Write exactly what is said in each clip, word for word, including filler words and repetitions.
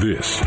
This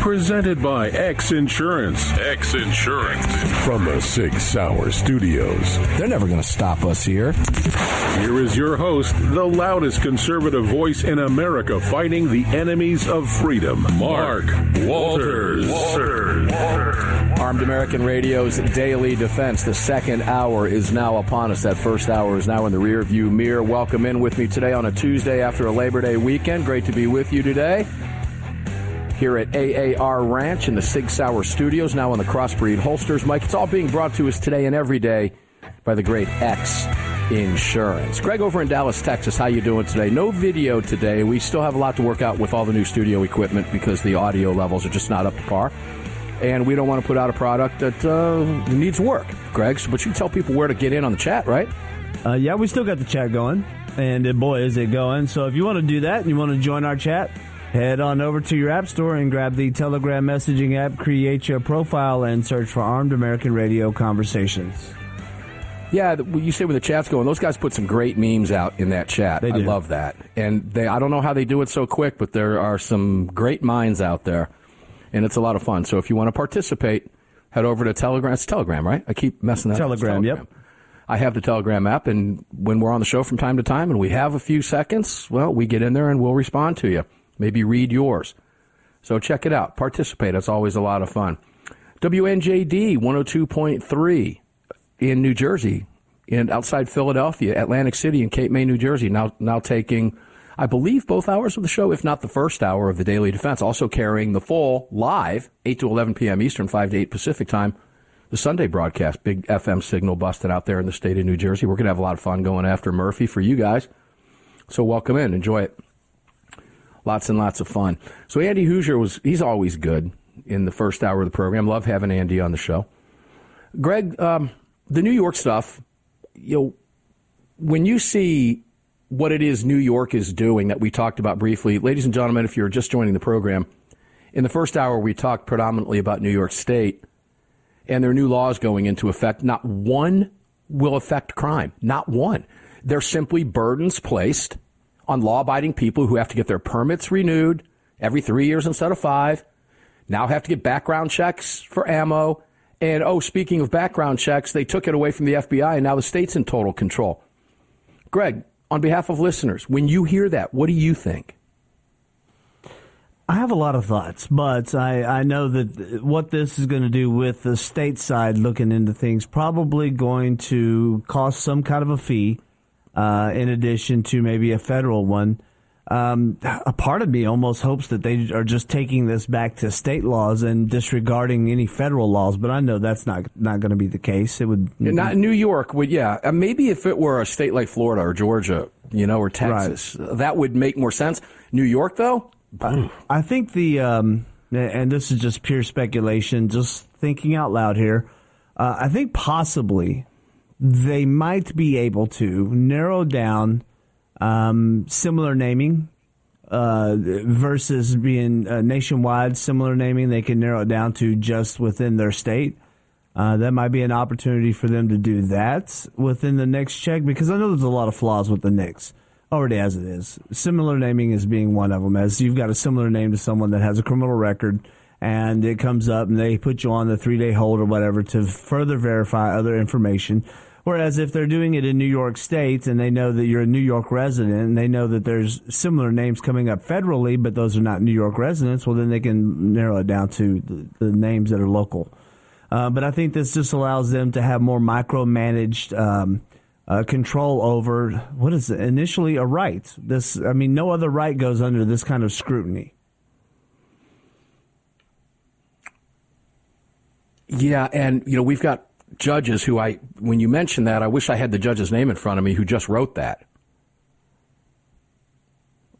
Presented by X Insurance. X Insurance. From the Sig Sauer Studios. They're never going to stop us here. Here is your host, the loudest conservative voice in America fighting the enemies of freedom, Mark Walters. Walters. Walters. Armed American Radio's Daily Defense. The second hour is now upon us. That first hour is now in the rearview mirror. Welcome in with me today on a Tuesday after a Labor Day weekend. Great to be with you today here at A A R Ranch in the Sig Sauer Studios, now on the Crossbreed Holsters. Mike, it's all being brought to us today and every day by the great X Insurance. Greg over in Dallas, Texas, how you doing today? No video today. We still have a lot to work out with all the new studio equipment because the audio levels are just not up to par. And we don't want to put out a product that uh, needs work, Greg. But you tell people where to get in on the chat, right? Uh, yeah, we still got the chat going. And uh, boy, is it going. So if you want to do that and you want to join our chat, head on over to your app store and grab the Telegram messaging app, create your profile, and search for Armed American Radio Conversations. Yeah, you say where the chat's going. Those guys put some great memes out in that chat. They do. I love that. And they I don't know how they do it so quick, but there are some great minds out there. And it's a lot of fun. So if you want to participate, head over to Telegram. It's Telegram, right? I keep messing that up. Telegram, Telegram, yep. I have the Telegram app, and when we're on the show from time to time and we have a few seconds, well, we get in there and we'll respond to you. Maybe read yours. So check it out. Participate. It's always a lot of fun. W N J D one oh two point three in New Jersey and outside Philadelphia, Atlantic City, and Cape May, New Jersey, now now taking, I believe, both hours of the show, if not the first hour of the Daily Defense, also carrying the full live eight to eleven p.m. Eastern, five to eight Pacific time, the Sunday broadcast. Big F M signal busted out there in the state of New Jersey. We're going to have a lot of fun going after Murphy for you guys. So welcome in. Enjoy it. Lots and lots of fun. So Andy Hoosier, was he's always good in the first hour of the program. Love having Andy on the show. Greg, um, the New York stuff, you know, when you see what it is New York is doing that we talked about briefly. Ladies and gentlemen, if you're just joining the program, in the first hour we talked predominantly about New York State and their new laws going into effect. Not one will affect crime. Not one. They're simply burdens placed on law-abiding people who have to get their permits renewed every three years instead of five, now have to get background checks for ammo. And, oh, speaking of background checks, they took it away from the F B I, and now the state's in total control. Greg, on behalf of listeners, when you hear that, what do you think? I have a lot of thoughts, but I, I know that what this is going to do with the state side looking into things, probably going to cost some kind of a fee uh, in addition to maybe a federal one. Um, a part of me almost hopes that they are just taking this back to state laws and disregarding any federal laws, but I know that's not not going to be the case. It would not New York would, yeah. Maybe if it were a state like Florida or Georgia, you know, or Texas, right, that would make more sense. New York, though, I, I think the um, and this is just pure speculation, just thinking out loud here. Uh, I think possibly they might be able to narrow down Um, similar naming uh, versus being uh, nationwide similar naming. They can narrow it down to just within their state. Uh, that might be an opportunity for them to do that within the next check, because I know there's a lot of flaws with the N I C S already as it is. Similar naming is being one of them, as you've got a similar name to someone that has a criminal record and it comes up and they put you on the three-day hold or whatever to further verify other information. Whereas if they're doing it in New York State and they know that you're a New York resident and they know that there's similar names coming up federally, but those are not New York residents, well, then they can narrow it down to the, the names that are local. Uh, but I think this just allows them to have more micromanaged um, uh, control over what is initially a right. This, I mean, no other right goes under this kind of scrutiny. Yeah, and, you know, we've got judges who I, when you mention that, I wish I had the judge's name in front of me who just wrote that.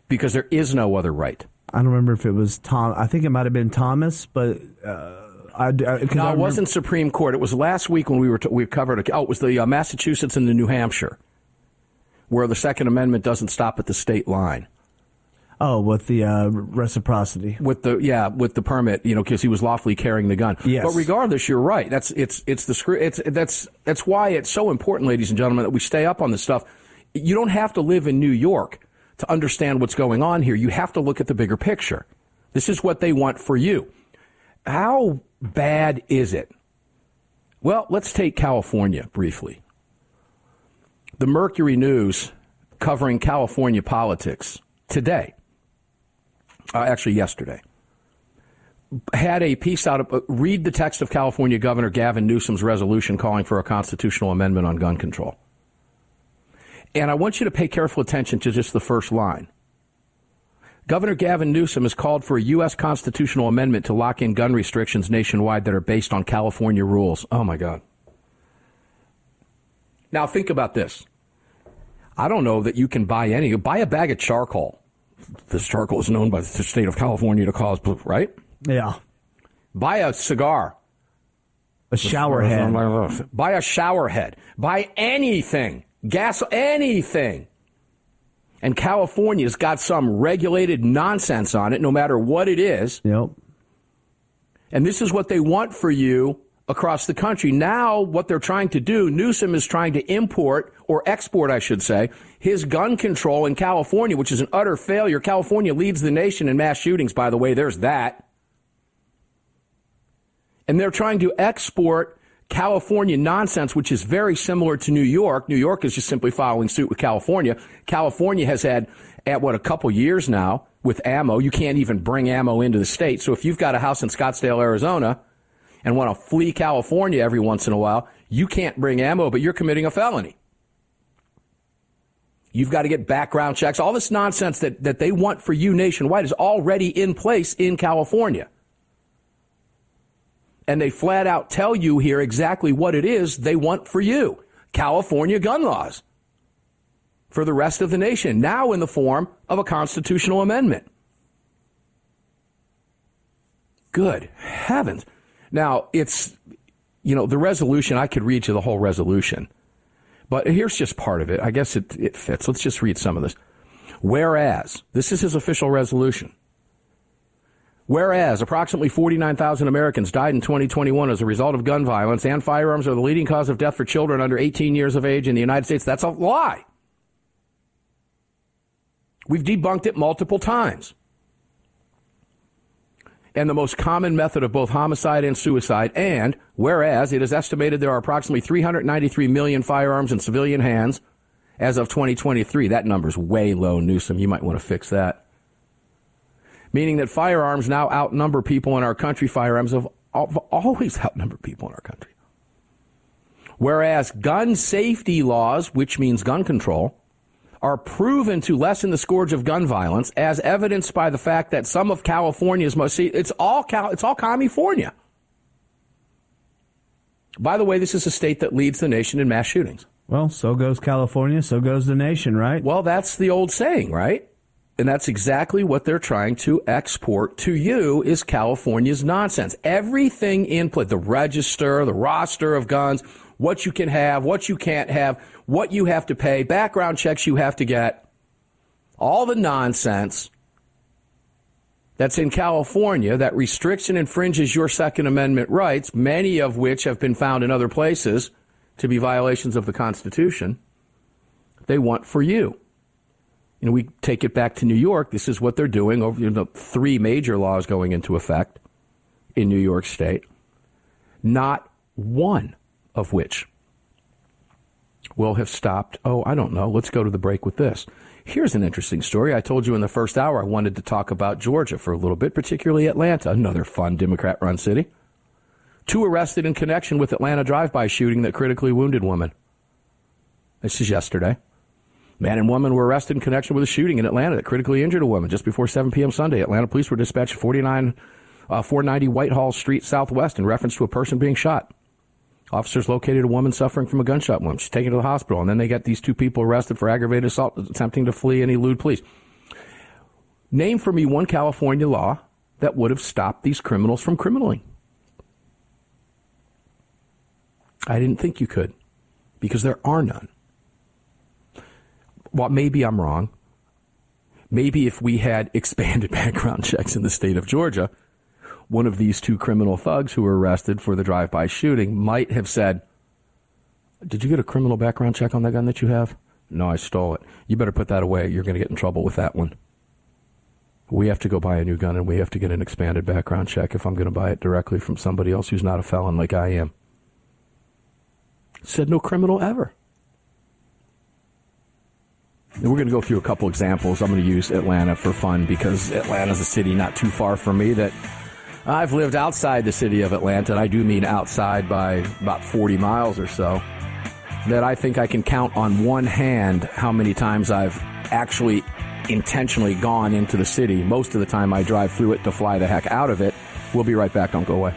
Because there is no other right. I don't remember if it was Tom. I think it might have been Thomas, but uh, I, I, no, it I wasn't Supreme Court. It was last week when we were t- we covered. A, oh, it was the uh, Massachusetts and the New Hampshire, where the Second Amendment doesn't stop at the state line. Oh, with the uh, reciprocity. With the yeah, with the permit, you know, because he was lawfully carrying the gun. Yes. But regardless, you're right. That's it's it's the screw. It's that's that's why it's so important, ladies and gentlemen, that we stay up on this stuff. You don't have to live in New York to understand what's going on here. You have to look at the bigger picture. This is what they want for you. How bad is it? Well, let's take California briefly. The Mercury News covering California politics today, uh, actually yesterday, had a piece out of, uh, read the text of California Governor Gavin Newsom's resolution calling for a constitutional amendment on gun control. And I want you to pay careful attention to just the first line. Governor Gavin Newsom has called for a U S constitutional amendment to lock in gun restrictions nationwide that are based on California rules. Oh, my God. Now, think about this. I don't know that you can buy any. Buy a bag of charcoal. This charcoal is known by the state of California to cause blue, right? Yeah. Buy a cigar. A shower head. Buy a shower head. Buy anything. Gas, anything. And California's got some regulated nonsense on it, no matter what it is. Yep. And this is what they want for you across the country. Now, what they're trying to do, Newsom is trying to import, or export, I should say, his gun control in California, which is an utter failure. California leads the nation in mass shootings, by the way. There's that. And they're trying to export California nonsense, which is very similar to New York. New York is just simply following suit with California. California has had, at what, a couple years now with ammo. You can't even bring ammo into the state. So if you've got a house in Scottsdale, Arizona, and want to flee California every once in a while, you can't bring ammo, but you're committing a felony. You've got to get background checks. All this nonsense that, that they want for you nationwide is already in place in California. And they flat out tell you here exactly what it is they want for you. California gun laws for the rest of the nation, now in the form of a constitutional amendment. Good heavens. Now, it's, you know, the resolution, I could read you the whole resolution, but here's just part of it. I guess it, it fits. Let's just read some of this. Whereas, this is his official resolution. Whereas approximately forty-nine thousand Americans died in twenty twenty-one as a result of gun violence, and firearms are the leading cause of death for children under eighteen years of age in the United States. That's a lie. We've debunked it multiple times. And the most common method of both homicide and suicide. And whereas it is estimated there are approximately three hundred ninety-three million firearms in civilian hands as of twenty twenty-three. That number's way low, Newsom. You might want to fix that. Meaning that firearms now outnumber people in our country. Firearms have always outnumbered people in our country. Whereas gun safety laws, which means gun control, are proven to lessen the scourge of gun violence, as evidenced by the fact that some of California's most... See, it's all Cal, it's all California. By the way, this is a state that leads the nation in mass shootings. Well, so goes California, so goes the nation, right? Well, that's the old saying, right? And that's exactly what they're trying to export to you is California's nonsense. Everything in play, the register, the roster of guns, what you can have, what you can't have, what you have to pay, background checks you have to get, all the nonsense that's in California that restricts and infringes your Second Amendment rights, many of which have been found in other places to be violations of the Constitution, they want for you. And we take it back to New York. This is what they're doing. Over, you know, three major laws going into effect in New York State, not one of which will have stopped. Oh, I don't know. Let's go to the break with this. Here's an interesting story. I told you in the first hour I wanted to talk about Georgia for a little bit, particularly Atlanta, another fun Democrat-run city. Two arrested in connection with Atlanta drive-by shooting that critically wounded woman. This is yesterday. Man and woman were arrested in connection with a shooting in Atlanta that critically injured a woman just before seven p.m. Sunday. Atlanta police were dispatched forty-nine uh, four ninety Whitehall Street Southwest in reference to a person being shot. Officers located a woman suffering from a gunshot wound. She's taken to the hospital, and then they got these two people arrested for aggravated assault, attempting to flee and elude police. Name for me one California law that would have stopped these criminals from criminaling. I didn't think you could, because there are none. Well, maybe I'm wrong. Maybe if we had expanded background checks in the state of Georgia, one of these two criminal thugs who were arrested for the drive-by shooting might have said, did you get a criminal background check on that gun that you have? No, I stole it. You better put that away. You're going to get in trouble with that one. We have to go buy a new gun, and we have to get an expanded background check if I'm going to buy it directly from somebody else who's not a felon like I am. Said no criminal ever. And we're going to go through a couple examples. I'm going to use Atlanta for fun because Atlanta's a city not too far from me that I've lived outside the city of Atlanta, and I do mean outside by about forty miles or so, that I think I can count on one hand how many times I've actually intentionally gone into the city. Most of the time I drive through it to fly the heck out of it. We'll be right back. Don't go away.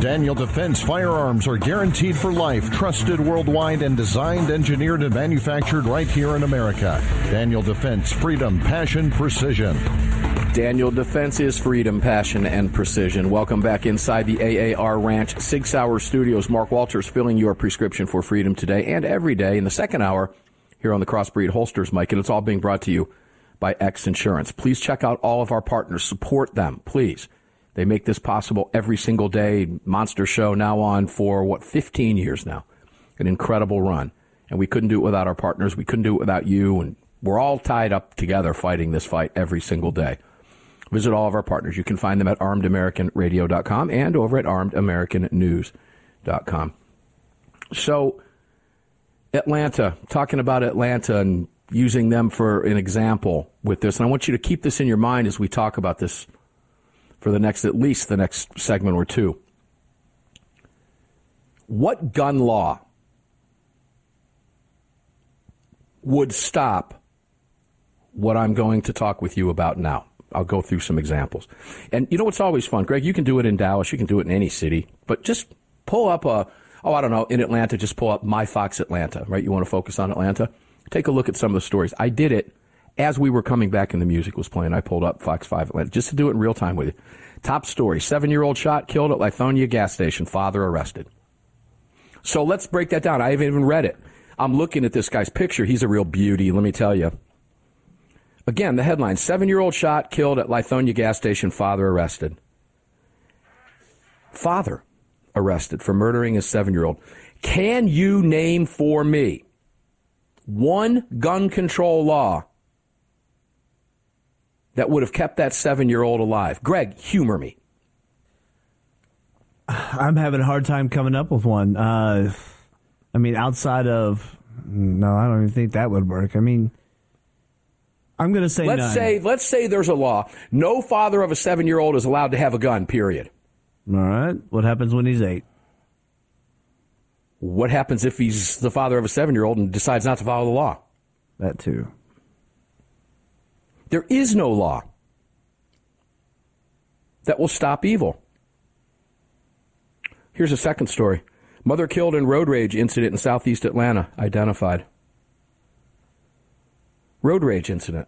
Daniel Defense firearms are guaranteed for life, trusted worldwide, and designed, engineered, and manufactured right here in America. Daniel Defense, freedom, passion, precision. Daniel Defense is freedom, passion, and precision. Welcome back inside the A A R Ranch Sig Sauer Studios. Mark Walters filling your prescription for freedom today and every day in the second hour here on the Crossbreed Holsters, Mike, and it's all being brought to you by X Insurance. Please check out all of our partners. Support them, please. They make this possible every single day. Monster show now on for, what, fifteen years now. An incredible run. And we couldn't do it without our partners. We couldn't do it without you. And we're all tied up together fighting this fight every single day. Visit all of our partners. You can find them at armed american radio dot com and over at armed american news dot com. So Atlanta, talking about Atlanta and using them for an example with this. And I want you to keep this in your mind as we talk about this for the next, at least the next segment or two. What gun law would stop what I'm going to talk with you about now? I'll go through some examples. And you know what's always fun, Greg? You can do it in Dallas. You can do it in any city. But just pull up a, oh, I don't know, in Atlanta, just pull up My Fox Atlanta, right? You want to focus on Atlanta? Take a look at some of the stories. I did it as we were coming back and the music was playing. I pulled up Fox five Atlanta just to do it in real time with you. Top story, seven-year-old shot, killed at Lithonia gas station, father arrested. So let's break that down. I haven't even read it. I'm looking at this guy's picture. He's a real beauty, let me tell you. Again, the headline, seven-year-old shot, killed at Lithonia gas station, father arrested. Father arrested for murdering his seven-year-old. Can you name for me one gun control law that would have kept that seven-year-old alive? Greg, humor me. I'm having a hard time coming up with one. Uh, I mean, outside of, no, I don't even think that would work. I mean, I'm going to say let's none. Say, let's say there's a law. No father of a seven-year-old is allowed to have a gun, period. All right. What happens when he's eight? What happens if he's the father of a seven-year-old and decides not to follow the law? That too. There is no law that will stop evil. Here's a second story. Mother killed in road rage incident in southeast Atlanta, identified. Road rage incident.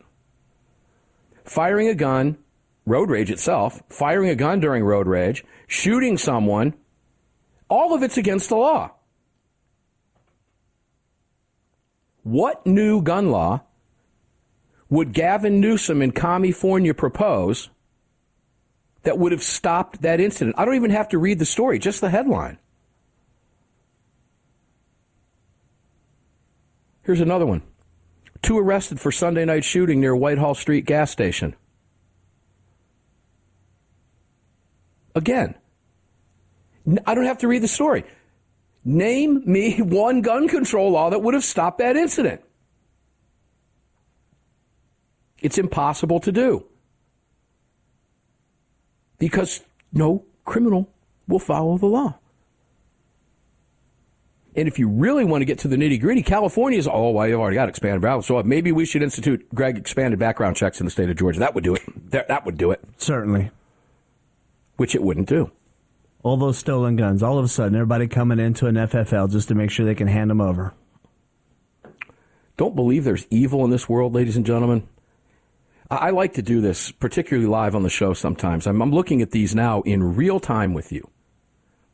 Firing a gun, road rage itself, firing a gun during road rage, shooting someone, all of it's against the law. What new gun law would Gavin Newsom in California propose that would have stopped that incident? I don't even have to read the story, just the headline. Here's another one. Two arrested for Sunday night shooting near Whitehall Street gas station. Again, I don't have to read the story. Name me one gun control law that would have stopped that incident. It's impossible to do because no criminal will follow the law. And if you really want to get to the nitty-gritty, California is, oh, well, you've already got expanded background. So maybe we should institute, Greg, expanded background checks in the state of Georgia. That would do it. That, that would do it. Certainly. Which it wouldn't do. All those stolen guns. All of a sudden, everybody coming into an F F L just to make sure they can hand them over. Don't believe there's evil in this world, ladies and gentlemen. I like to do this, particularly live on the show sometimes. I'm, I'm looking at these now in real time with you.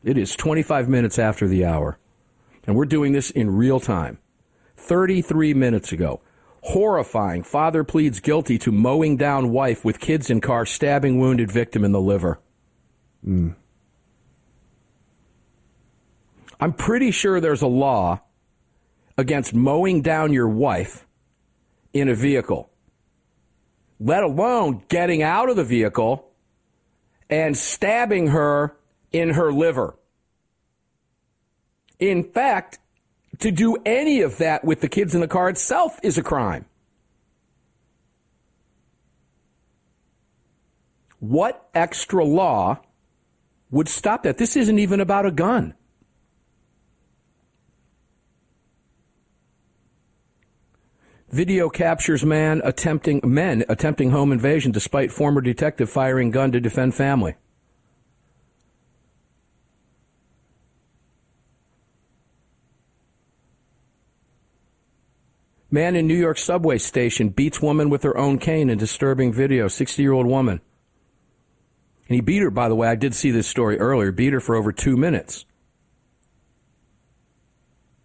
It is twenty-five minutes after the hour, and we're doing this in real time. thirty-three minutes ago, horrifying, father pleads guilty to mowing down wife with kids in car, stabbing wounded victim in the liver. Mm. I'm pretty sure there's a law against mowing down your wife in a vehicle, let alone getting out of the vehicle and stabbing her in her liver. In fact, to do any of that with the kids in the car itself is a crime. What extra law would stop that? This isn't even about a gun. Video captures man attempting men attempting home invasion despite former detective firing gun to defend family. Man in New York subway station beats woman with her own cane in disturbing video. sixty-year-old woman. And he beat her, by the way. I did see this story earlier. Beat her for over two minutes.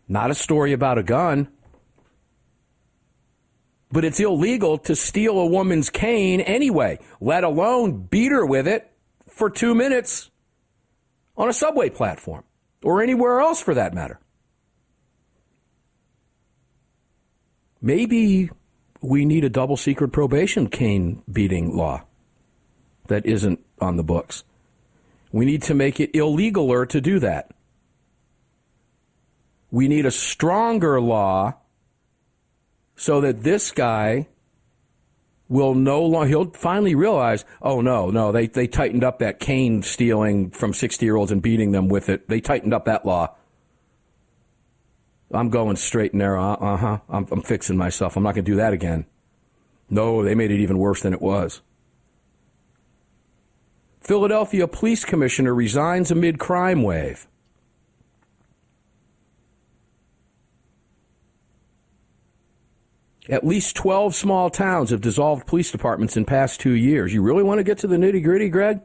Not a story about a gun. But it's illegal to steal a woman's cane anyway, let alone beat her with it for two minutes on a subway platform or anywhere else for that matter. Maybe we need a double secret probation cane beating law that isn't on the books. We need to make it illegaler to do that. We need a stronger law so that this guy will no longer, he'll finally realize, oh no, no, they, they tightened up that cane stealing from sixty-year-olds and beating them with it. They tightened up that law. I'm going straight and narrow. Uh-huh. I'm, I'm fixing myself. I'm not going to do that again. No, they made it even worse than it was. Philadelphia police commissioner resigns amid crime wave. At least twelve small towns have dissolved police departments in past two years. You really want to get to the nitty-gritty, Greg?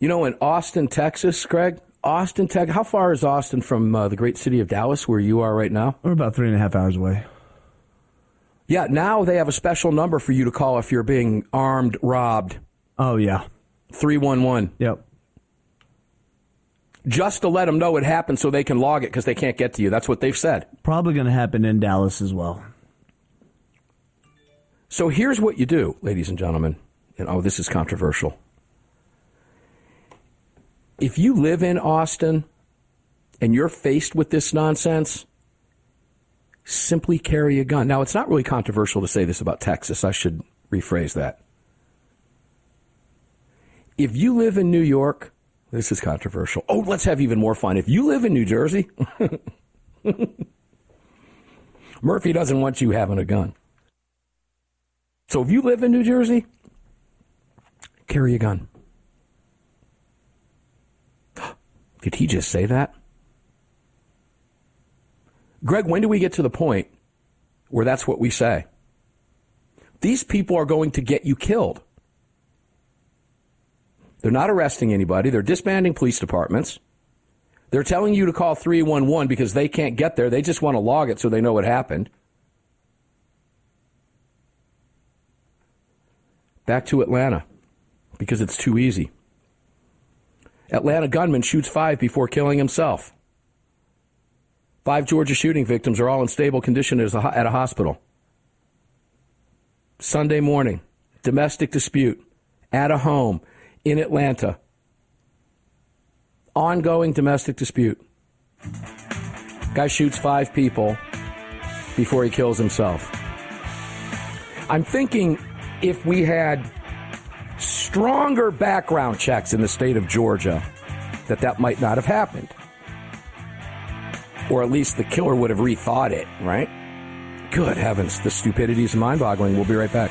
You know, in Austin, Texas, Greg, Austin, Texas. How far is Austin from uh, the great city of Dallas, where you are right now? We're about three and a half hours away. Yeah, now they have a special number for you to call if you're being armed, robbed. Oh, yeah. three one one. Yep. Just to let them know it happened so they can log it because they can't get to you. That's what they've said. Probably going to happen in Dallas as well. So here's what you do, ladies and gentlemen. And oh, this is controversial. If you live in Austin and you're faced with this nonsense, simply carry a gun. Now, it's not really controversial to say this about Texas. I should rephrase that. If you live in New York, this is controversial. Oh, let's have even more fun. If you live in New Jersey, Murphy doesn't want you having a gun. So if you live in New Jersey, carry a gun. Did he just say that? Greg, when do we get to the point where that's what we say? These people are going to get you killed. They're not arresting anybody. They're disbanding police departments. They're telling you to call three one one because they can't get there. They just want to log it so they know what happened. Back to Atlanta because it's too easy. Atlanta gunman shoots five before killing himself. Five Georgia shooting victims are all in stable condition at a hospital. Sunday morning, domestic dispute at a home in Atlanta. Ongoing domestic dispute. Guy shoots five people before he kills himself. I'm thinking if we had stronger background checks in the state of Georgia, that that might not have happened. Or at least the killer would have rethought it, right? Good heavens, the stupidity is mind-boggling. We'll be right back.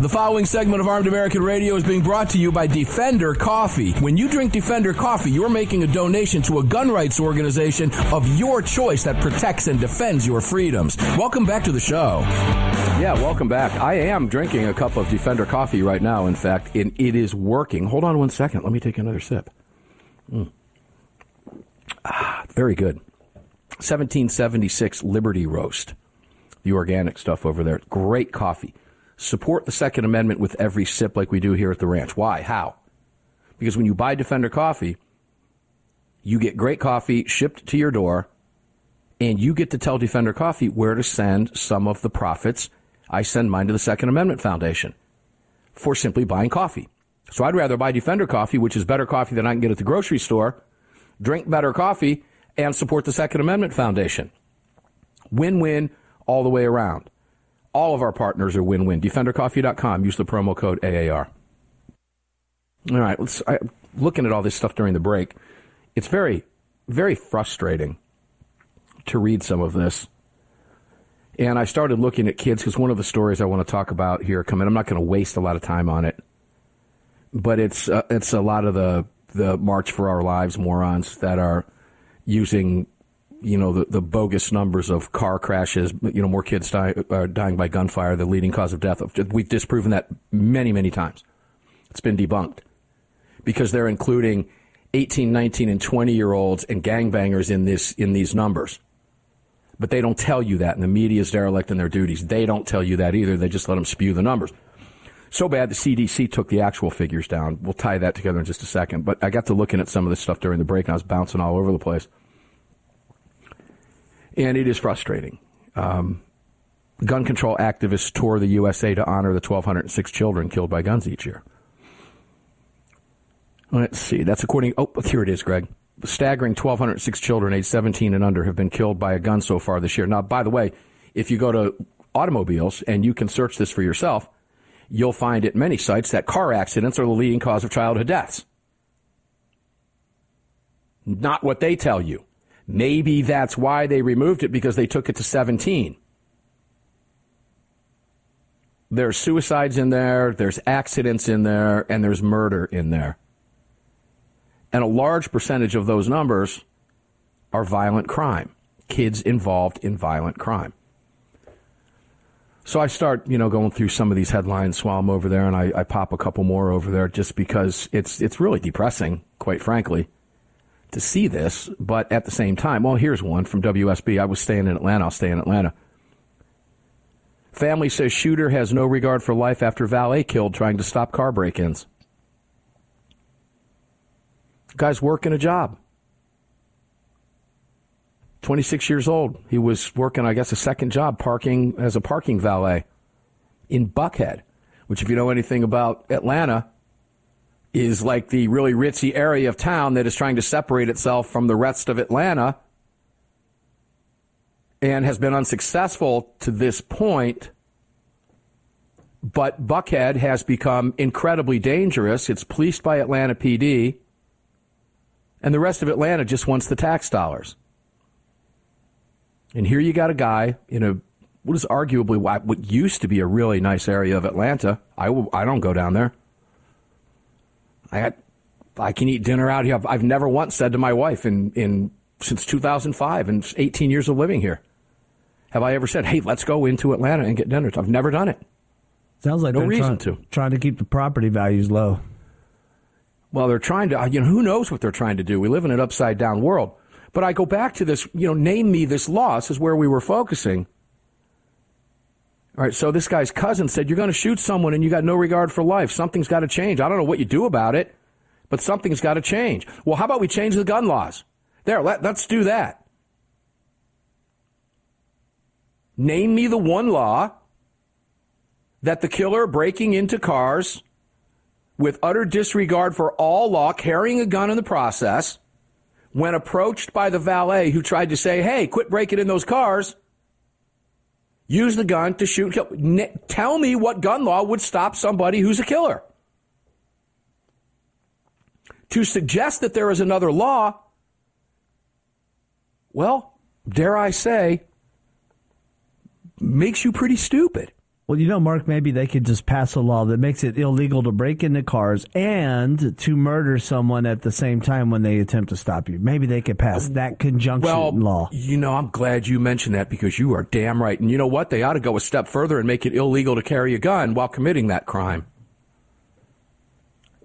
The following segment of Armed American Radio is being brought to you by Defender Coffee. When you drink Defender Coffee, you're making a donation to a gun rights organization of your choice that protects and defends your freedoms. Welcome back to the show. Yeah, welcome back. I am drinking a cup of Defender Coffee right now, in fact, and it is working. Hold on one second. Let me take another sip. Mm. Ah, very good. seventeen seventy-six Liberty Roast. The organic stuff over there. Great coffee. Support the Second Amendment with every sip like we do here at the ranch. Why? How? Because when you buy Defender Coffee, you get great coffee shipped to your door, and you get to tell Defender Coffee where to send some of the profits. I send mine to the Second Amendment Foundation for simply buying coffee. So I'd rather buy Defender coffee, which is better coffee than I can get at the grocery store, drink better coffee, and support the Second Amendment Foundation. Win-win all the way around. All of our partners are win-win. Defender Coffee dot com. Use the promo code A A R. All right, let's, I, looking at all this stuff during the break, it's very, very frustrating to read some of this. And I started looking at kids because one of the stories I want to talk about here coming, I'm not going to waste a lot of time on it, but it's uh, it's a lot of the the March for Our Lives morons that are using, you know, the, the bogus numbers of car crashes. You know, more kids die, are dying by gunfire, the leading cause of death. We've disproven that many, many times. It's been debunked because they're including eighteen, nineteen, and twenty-year-olds and gangbangers in this in these numbers. But they don't tell you that, and the media is derelict in their duties. They don't tell you that either. They just let them spew the numbers. So bad, the C D C took the actual figures down. We'll tie that together in just a second. But I got to looking at some of this stuff during the break, and I was bouncing all over the place. And it is frustrating. Um, gun control activists tour the U S A to honor the one thousand two hundred six children killed by guns each year. Let's see. That's according... Oh, here it is, Greg. A staggering one thousand two hundred six children aged seventeen and under have been killed by a gun so far this year. Now, by the way, if you go to automobiles and you can search this for yourself, you'll find at many sites that car accidents are the leading cause of childhood deaths. Not what they tell you. Maybe that's why they removed it, because they took it to seventeen. There's suicides in there, there's accidents in there, and there's murder in there. And a large percentage of those numbers are violent crime, kids involved in violent crime. So I start, you know, going through some of these headlines while I'm over there, and I, I pop a couple more over there just because it's it's really depressing, quite frankly, to see this. But at the same time, well, here's one from W S B. I was staying in Atlanta. I'll stay in Atlanta. Family says shooter has no regard for life after valet killed trying to stop car break-ins. Guy's working a job. twenty-six years old. He was working, I guess, a second job parking as a parking valet in Buckhead, which, if you know anything about Atlanta, is like the really ritzy area of town that is trying to separate itself from the rest of Atlanta and has been unsuccessful to this point. But Buckhead has become incredibly dangerous. It's policed by Atlanta P D. And the rest of Atlanta just wants the tax dollars. And here you got a guy in a what is arguably what used to be a really nice area of Atlanta. I, I don't go down there. I had, I can eat dinner out here. I've, I've never once said to my wife in, in since two thousand five and eighteen years of living here, have I ever said, hey, let's go into Atlanta and get dinner. I've never done it. Sounds like no reason trying, to. Trying to keep the property values low. Well, they're trying to, you know, who knows what they're trying to do? We live in an upside down world. But I go back to this, you know, name me this law. This is where we were focusing. All right, so this guy's cousin said, you're going to shoot someone and you got no regard for life. Something's got to change. I don't know what you do about it, but something's got to change. Well, how about we change the gun laws? There, let, let's do that. Name me the one law that the killer breaking into cars with utter disregard for all law, carrying a gun in the process, when approached by the valet who tried to say, hey, quit breaking in those cars, use the gun to shoot, kill. N- tell me what gun law would stop somebody who's a killer. To suggest that there is another law, well, dare I say, makes you pretty stupid. Well, you know, Mark, maybe they could just pass a law that makes it illegal to break into cars and to murder someone at the same time when they attempt to stop you. Maybe they could pass that conjunction well, law. You know, I'm glad you mentioned that because you are damn right. And you know what? They ought to go a step further and make it illegal to carry a gun while committing that crime.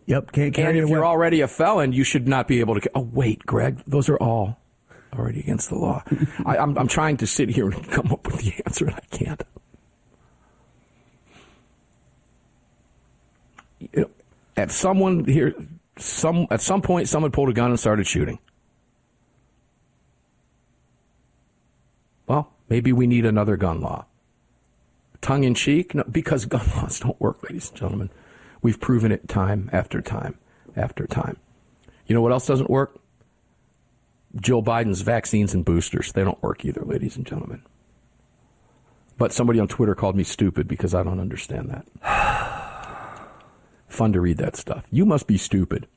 Yep. Can't carry and if you're already a felon, you should not be able to. Oh, wait, Greg. Those are all already against the law. I, I'm, I'm trying to sit here and come up with the answer, and I can't. At someone here, some at some point, someone pulled a gun and started shooting. Well, maybe we need another gun law. Tongue in cheek, no, because gun laws don't work, ladies and gentlemen. We've proven it time after time after time. You know what else doesn't work? Joe Biden's vaccines and boosters. They don't work either, ladies and gentlemen. But somebody on Twitter called me stupid because I don't understand that. Fun to read that stuff. You must be stupid.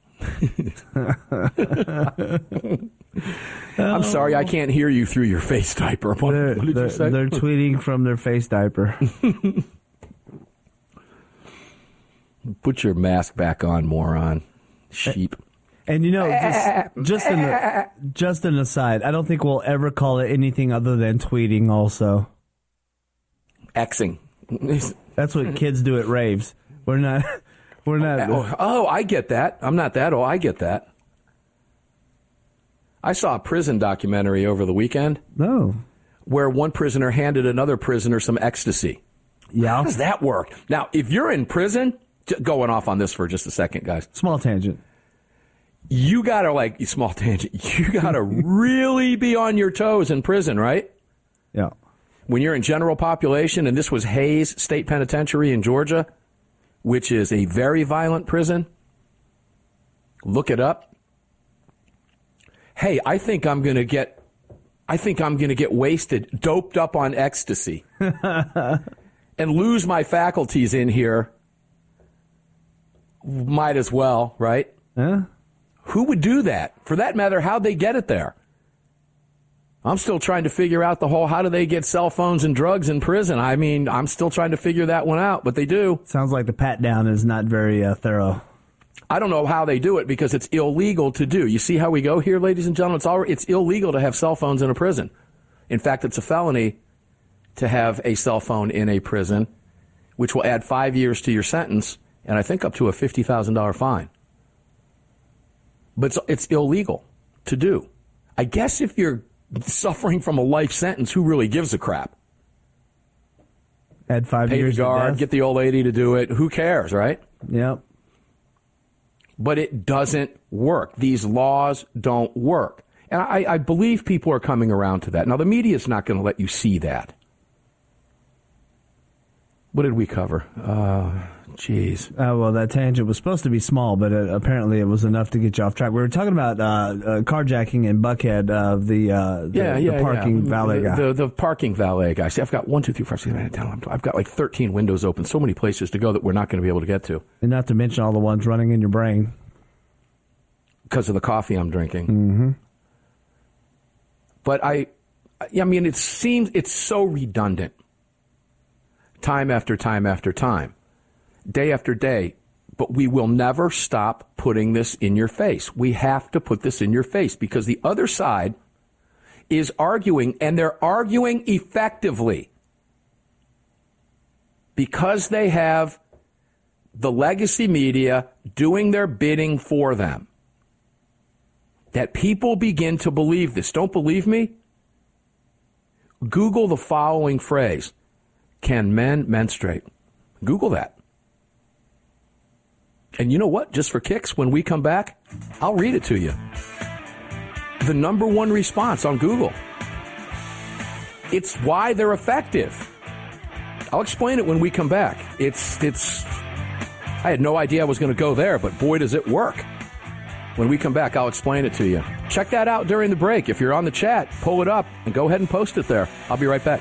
I'm sorry, I can't hear you through your face diaper. What, they're, what did they're, you say? They're tweeting from their face diaper. Put your mask back on, moron. Sheep. And, you know, just just an, just an aside, I don't think we'll ever call it anything other than tweeting also. Xing. That's what kids do at raves. We're not... We're not... Oh, oh, I get that. I'm not that old. I get that. I saw a prison documentary over the weekend. No. Oh. Where one prisoner handed another prisoner some ecstasy. Yeah. How does that work? Now, if you're in prison... Going off on this for just a second, guys. Small tangent. You gotta like small tangent. You gotta really be on your toes in prison, right? Yeah. When you're in general population, and this was Hayes State Penitentiary in Georgia, which is a very violent prison. Look it up. Hey, I think I'm gonna get. I think I'm gonna get wasted, doped up on ecstasy, and lose my faculties in here. Might as well, right? Huh? Who would do that? For that matter, how'd they get it there? I'm still trying to figure out the whole, how do they get cell phones and drugs in prison? I mean, I'm still trying to figure that one out, but they do. Sounds like the pat-down is not very uh, thorough. I don't know how they do it because it's illegal to do. You see how we go here, ladies and gentlemen? It's, all, it's illegal to have cell phones in a prison. In fact, it's a felony to have a cell phone in a prison, which will add five years to your sentence. And I think up to a fifty thousand dollars fine. But it's, it's illegal to do. I guess if you're suffering from a life sentence, who really gives a crap? Add five Pay years the guard, to death. Get the old lady to do it. Who cares, right? Yep. But it doesn't work. These laws don't work. And I, I believe people are coming around to that. Now, the media's not going to let you see that. What did we cover? Uh... Jeez. Uh, well, that tangent was supposed to be small, but uh, apparently it was enough to get you off track. We were talking about uh, uh, carjacking in Buckhead of uh, the, uh, the, yeah, yeah, the parking yeah. valet guy. The, the, the parking valet guy. See, I've got one, two, three, four, six, nine, ten, eleven, twelve. I've got like thirteen windows open. So many places to go that we're not going to be able to get to. And not to mention all the ones running in your brain. Because of the coffee I'm drinking. Mm-hmm. But I, I mean, it seems it's so redundant. Time after time after time. Day after day, but we will never stop putting this in your face. We have to put this in your face because the other side is arguing, and they're arguing effectively because they have the legacy media doing their bidding for them. That people begin to believe this. Don't believe me? Google the following phrase. Can men menstruate? Google that. And you know what? Just for kicks, when we come back, I'll read it to you. The number one response on Google. It's why they're effective. I'll explain it when we come back. It's, it's, I had no idea I was going to go there, but boy, does it work. When we come back, I'll explain it to you. Check that out during the break. If you're on the chat, pull it up and go ahead and post it there. I'll be right back.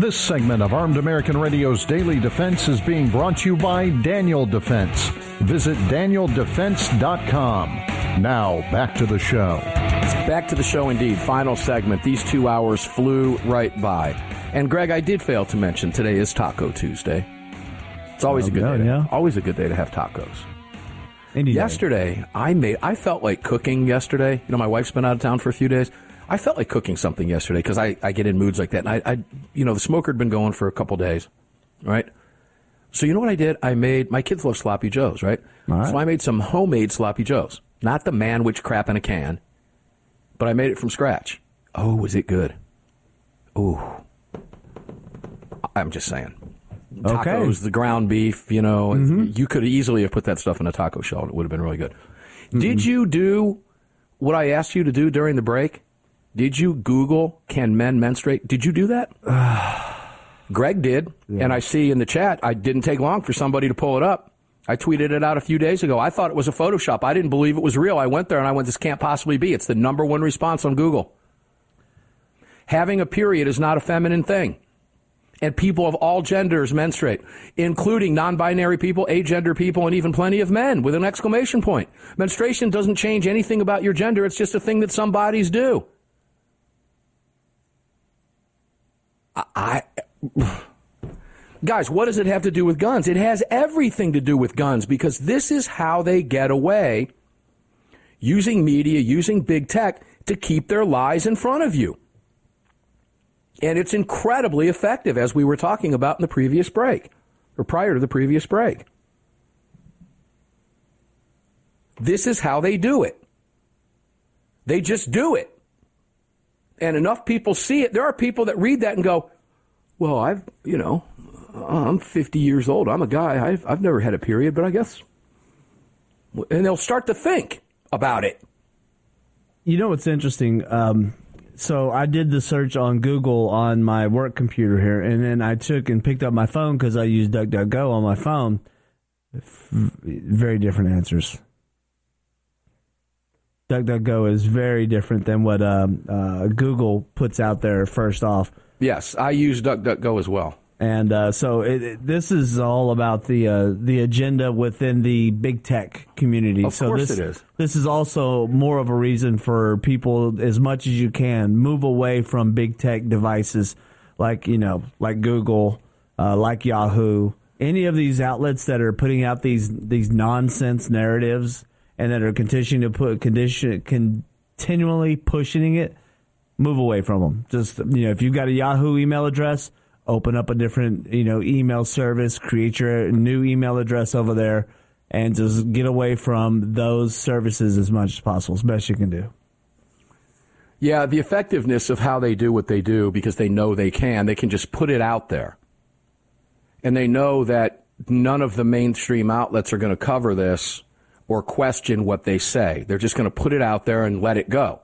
This segment of Armed American Radio's Daily Defense is being brought to you by Daniel Defense. Visit daniel defense dot com. Now, back to the show. It's back to the show indeed. Final segment. These two hours flew right by. And, Greg, I did fail to mention today is Taco Tuesday. It's always well, a good no, day. To, yeah. Always a good day to have tacos. Any yesterday, day. I made. I felt like cooking yesterday. You know, my wife's been out of town for a few days. I felt like cooking something yesterday because I, I get in moods like that. And I, I, you know, the smoker had been going for a couple days, right? So you know what I did? I made, my kids love sloppy joes, right? right? So I made some homemade sloppy joes. Not the manwich crap in a can, but I made it from scratch. Oh, was it good? Ooh. I'm just saying. Okay. Tacos, the ground beef, you know. Mm-hmm. You could easily have put that stuff in a taco shell. And it would have been really good. Mm-hmm. Did you do what I asked you to do during the break? Did you Google, can men menstruate? Did you do that? Greg did, yeah. And I see in the chat, I didn't take long for somebody to pull it up. I tweeted it out a few days ago. I thought it was a Photoshop. I didn't believe it was real. I went there, and I went, this can't possibly be. It's the number one response on Google. Having a period is not a feminine thing. and people of all genders menstruate, including non-binary people, agender people, and even plenty of men, with an exclamation point. Menstruation doesn't change anything about your gender. It's just a thing that some bodies do. I, I guys, what does it have to do with guns? It has everything to do with guns, because this is how they get away, using media, using big tech, to keep their lies in front of you. And it's incredibly effective, as we were talking about in the previous break, or prior to the previous break. This is how they do it. They just do it. And enough people see it. There are people that read that and go, well, I've, you know, I'm fifty years old. I'm a guy. I've, I've never had a period, but I guess. And they'll start to think about it. You know what's interesting? Um So I did the search on Google on my work computer here, and then I took and picked up my phone because I use DuckDuckGo on my phone. Very different answers. DuckDuckGo is very different than what um, uh, Google puts out there first off. Yes, I use DuckDuckGo as well. And uh, so it, it, this is all about the uh, the agenda within the big tech community. Of so course this, it is. This is also more of a reason for people, as much as you can, move away from big tech devices like, you know, like Google, uh, like Yahoo, any of these outlets that are putting out these these nonsense narratives and that are continuing to put condition continually pushing it. Move away from them. Just, you know, if you've got a Yahoo email address, open up a different, you know, email service, create your new email address over there, and just get away from those services as much as possible, as best you can do. Yeah, the effectiveness of how they do what they do, because they know they can. They can just put it out there. And they know that none of the mainstream outlets are going to cover this or question what they say. They're just going to put it out there and let it go.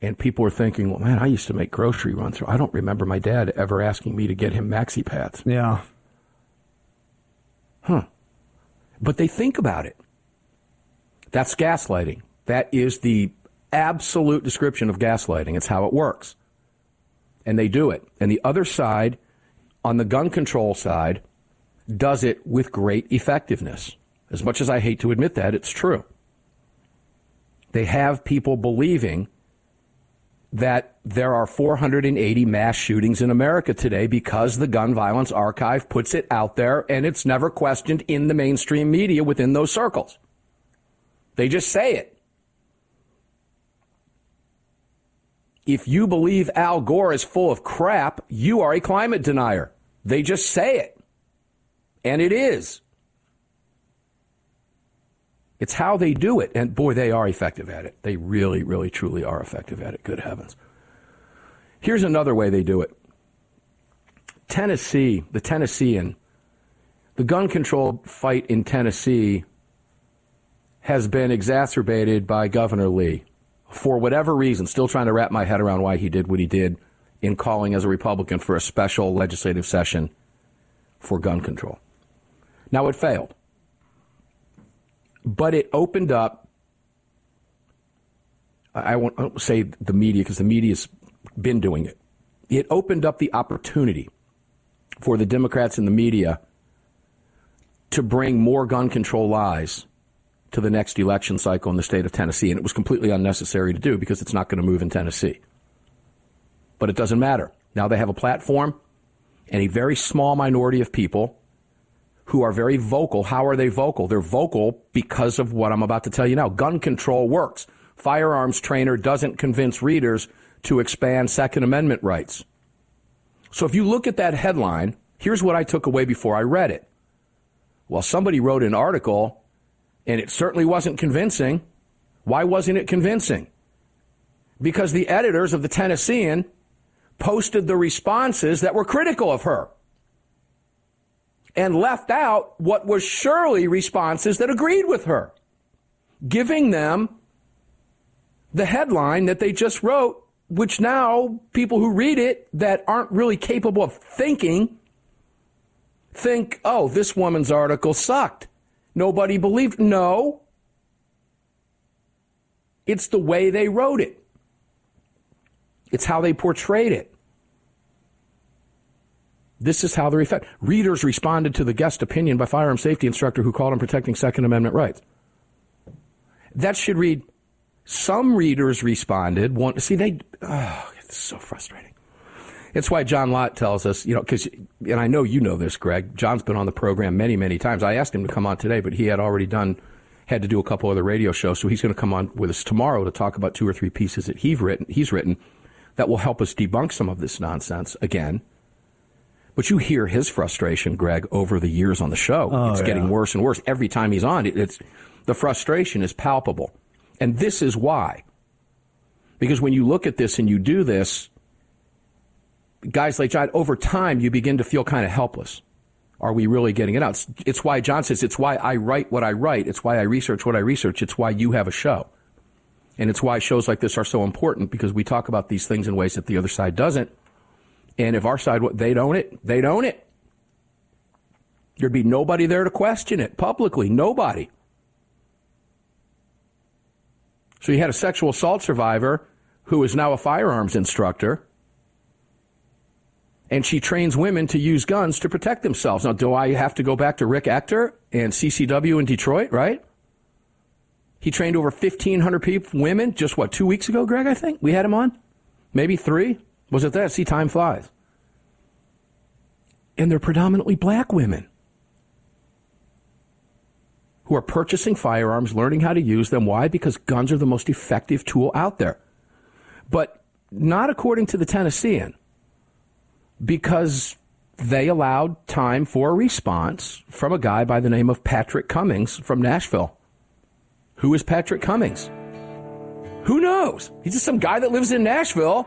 And people are thinking, well, man, I used to make grocery runs. I don't remember my dad ever asking me to get him maxi pads. Yeah. Huh. But they think about it. That's gaslighting. That is the absolute description of gaslighting. It's how it works. And they do it. And the other side, on the gun control side, does it with great effectiveness. As much as I hate to admit that, it's true. They have people believing that there are four hundred eighty mass shootings in America today because the Gun Violence Archive puts it out there, and it's never questioned in the mainstream media within those circles. They just say it. If you believe Al Gore is full of crap, you are a climate denier. They just say it. And it is. It's how they do it, and boy, they are effective at it. They really, really, truly are effective at it, good heavens. Here's another way they do it. Tennessee, the Tennessean, the gun control fight in Tennessee has been exacerbated by Governor Lee for whatever reason. Still trying to wrap my head around why he did what he did in calling as a Republican for a special legislative session for gun control. Now, it failed. But it opened up, I won't, I won't say the media because the media's been doing it. It opened up the opportunity for the Democrats and the media to bring more gun control lies to the next election cycle in the state of Tennessee. And it was completely unnecessary to do because it's not going to move in Tennessee. But it doesn't matter. Now they have a platform and a very small minority of people who are very vocal. How are they vocal? They're vocal because of what I'm about to tell you now. Gun control works. Firearms trainer doesn't convince readers to expand Second Amendment rights. So if you look at that headline, here's what I took away before I read it. Well, somebody wrote an article, and it certainly wasn't convincing. Why wasn't it convincing? Because the editors of the Tennessean posted the responses that were critical of her, and left out what was surely responses that agreed with her, giving them the headline that they just wrote, which now people who read it that aren't really capable of thinking think, oh, this woman's article sucked. Nobody believed. No. It's the way they wrote it. It's how they portrayed it. This is how they're effective. Readers responded to the guest opinion by firearm safety instructor who called on protecting Second Amendment rights. That should read, some readers responded, want, see, they, oh, it's so frustrating. It's why John Lott tells us, you know, because, and I know you know this, Greg, John's been on the program many, many times. I asked him to come on today, but he had already done, had to do a couple other radio shows, so he's going to come on with us tomorrow to talk about two or three pieces that he's written, he's written that will help us debunk some of this nonsense again. But you hear his frustration, Greg, over the years on the show. Oh, it's yeah. getting worse and worse. Every time he's on, it's the frustration is palpable. And this is why. Because when you look at this and you do this, guys like John, over time, you begin to feel kind of helpless. Are we really getting it out? It's, it's why John says, it's why I write what I write. It's why I research what I research. It's why you have a show. And it's why shows like this are so important, because we talk about these things in ways that the other side doesn't. And if our side, they'd own it, they'd own it. There'd be nobody there to question it publicly, nobody. So you had a sexual assault survivor who is now a firearms instructor, and she trains women to use guns to protect themselves. Now, do I have to go back to Rick Ector and C C W in Detroit, right? He trained over fifteen hundred people, women just, what, two weeks ago, Greg, I think? We had him on? Maybe three? Was it that? See, time flies. And they're predominantly black women who are purchasing firearms, learning how to use them. Why? Because guns are the most effective tool out there. But not according to the Tennessean, because they allowed time for a response from a guy by the name of Patrick Cummings from Nashville. Who is Patrick Cummings? Who knows? He's just some guy that lives in Nashville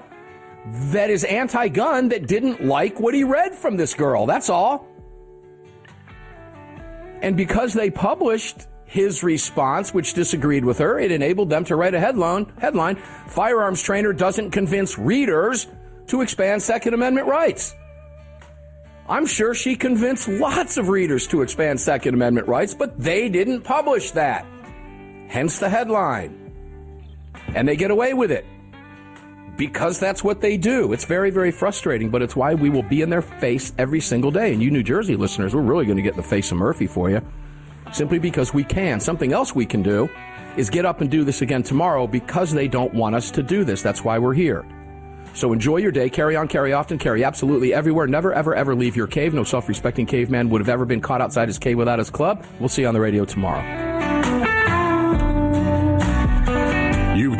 that is anti-gun that didn't like what he read from this girl. That's all. And because they published his response, which disagreed with her, it enabled them to write a headline, headline, Firearms Trainer Doesn't Convince Readers to Expand Second Amendment Rights. I'm sure she convinced lots of readers to expand Second Amendment rights, but they didn't publish that. Hence the headline. And they get away with it. Because that's what they do. It's very, very frustrating, but it's why we will be in their face every single day. And you New Jersey listeners, we're really going to get in the face of Murphy for you, simply because we can. Something else we can do is get up and do this again tomorrow, because they don't want us to do this. That's why we're here. So enjoy your day. Carry on, carry often, carry absolutely everywhere. Never, ever, ever leave your cave. No self-respecting caveman would have ever been caught outside his cave without his club. We'll see you on the radio tomorrow. You've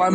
I'm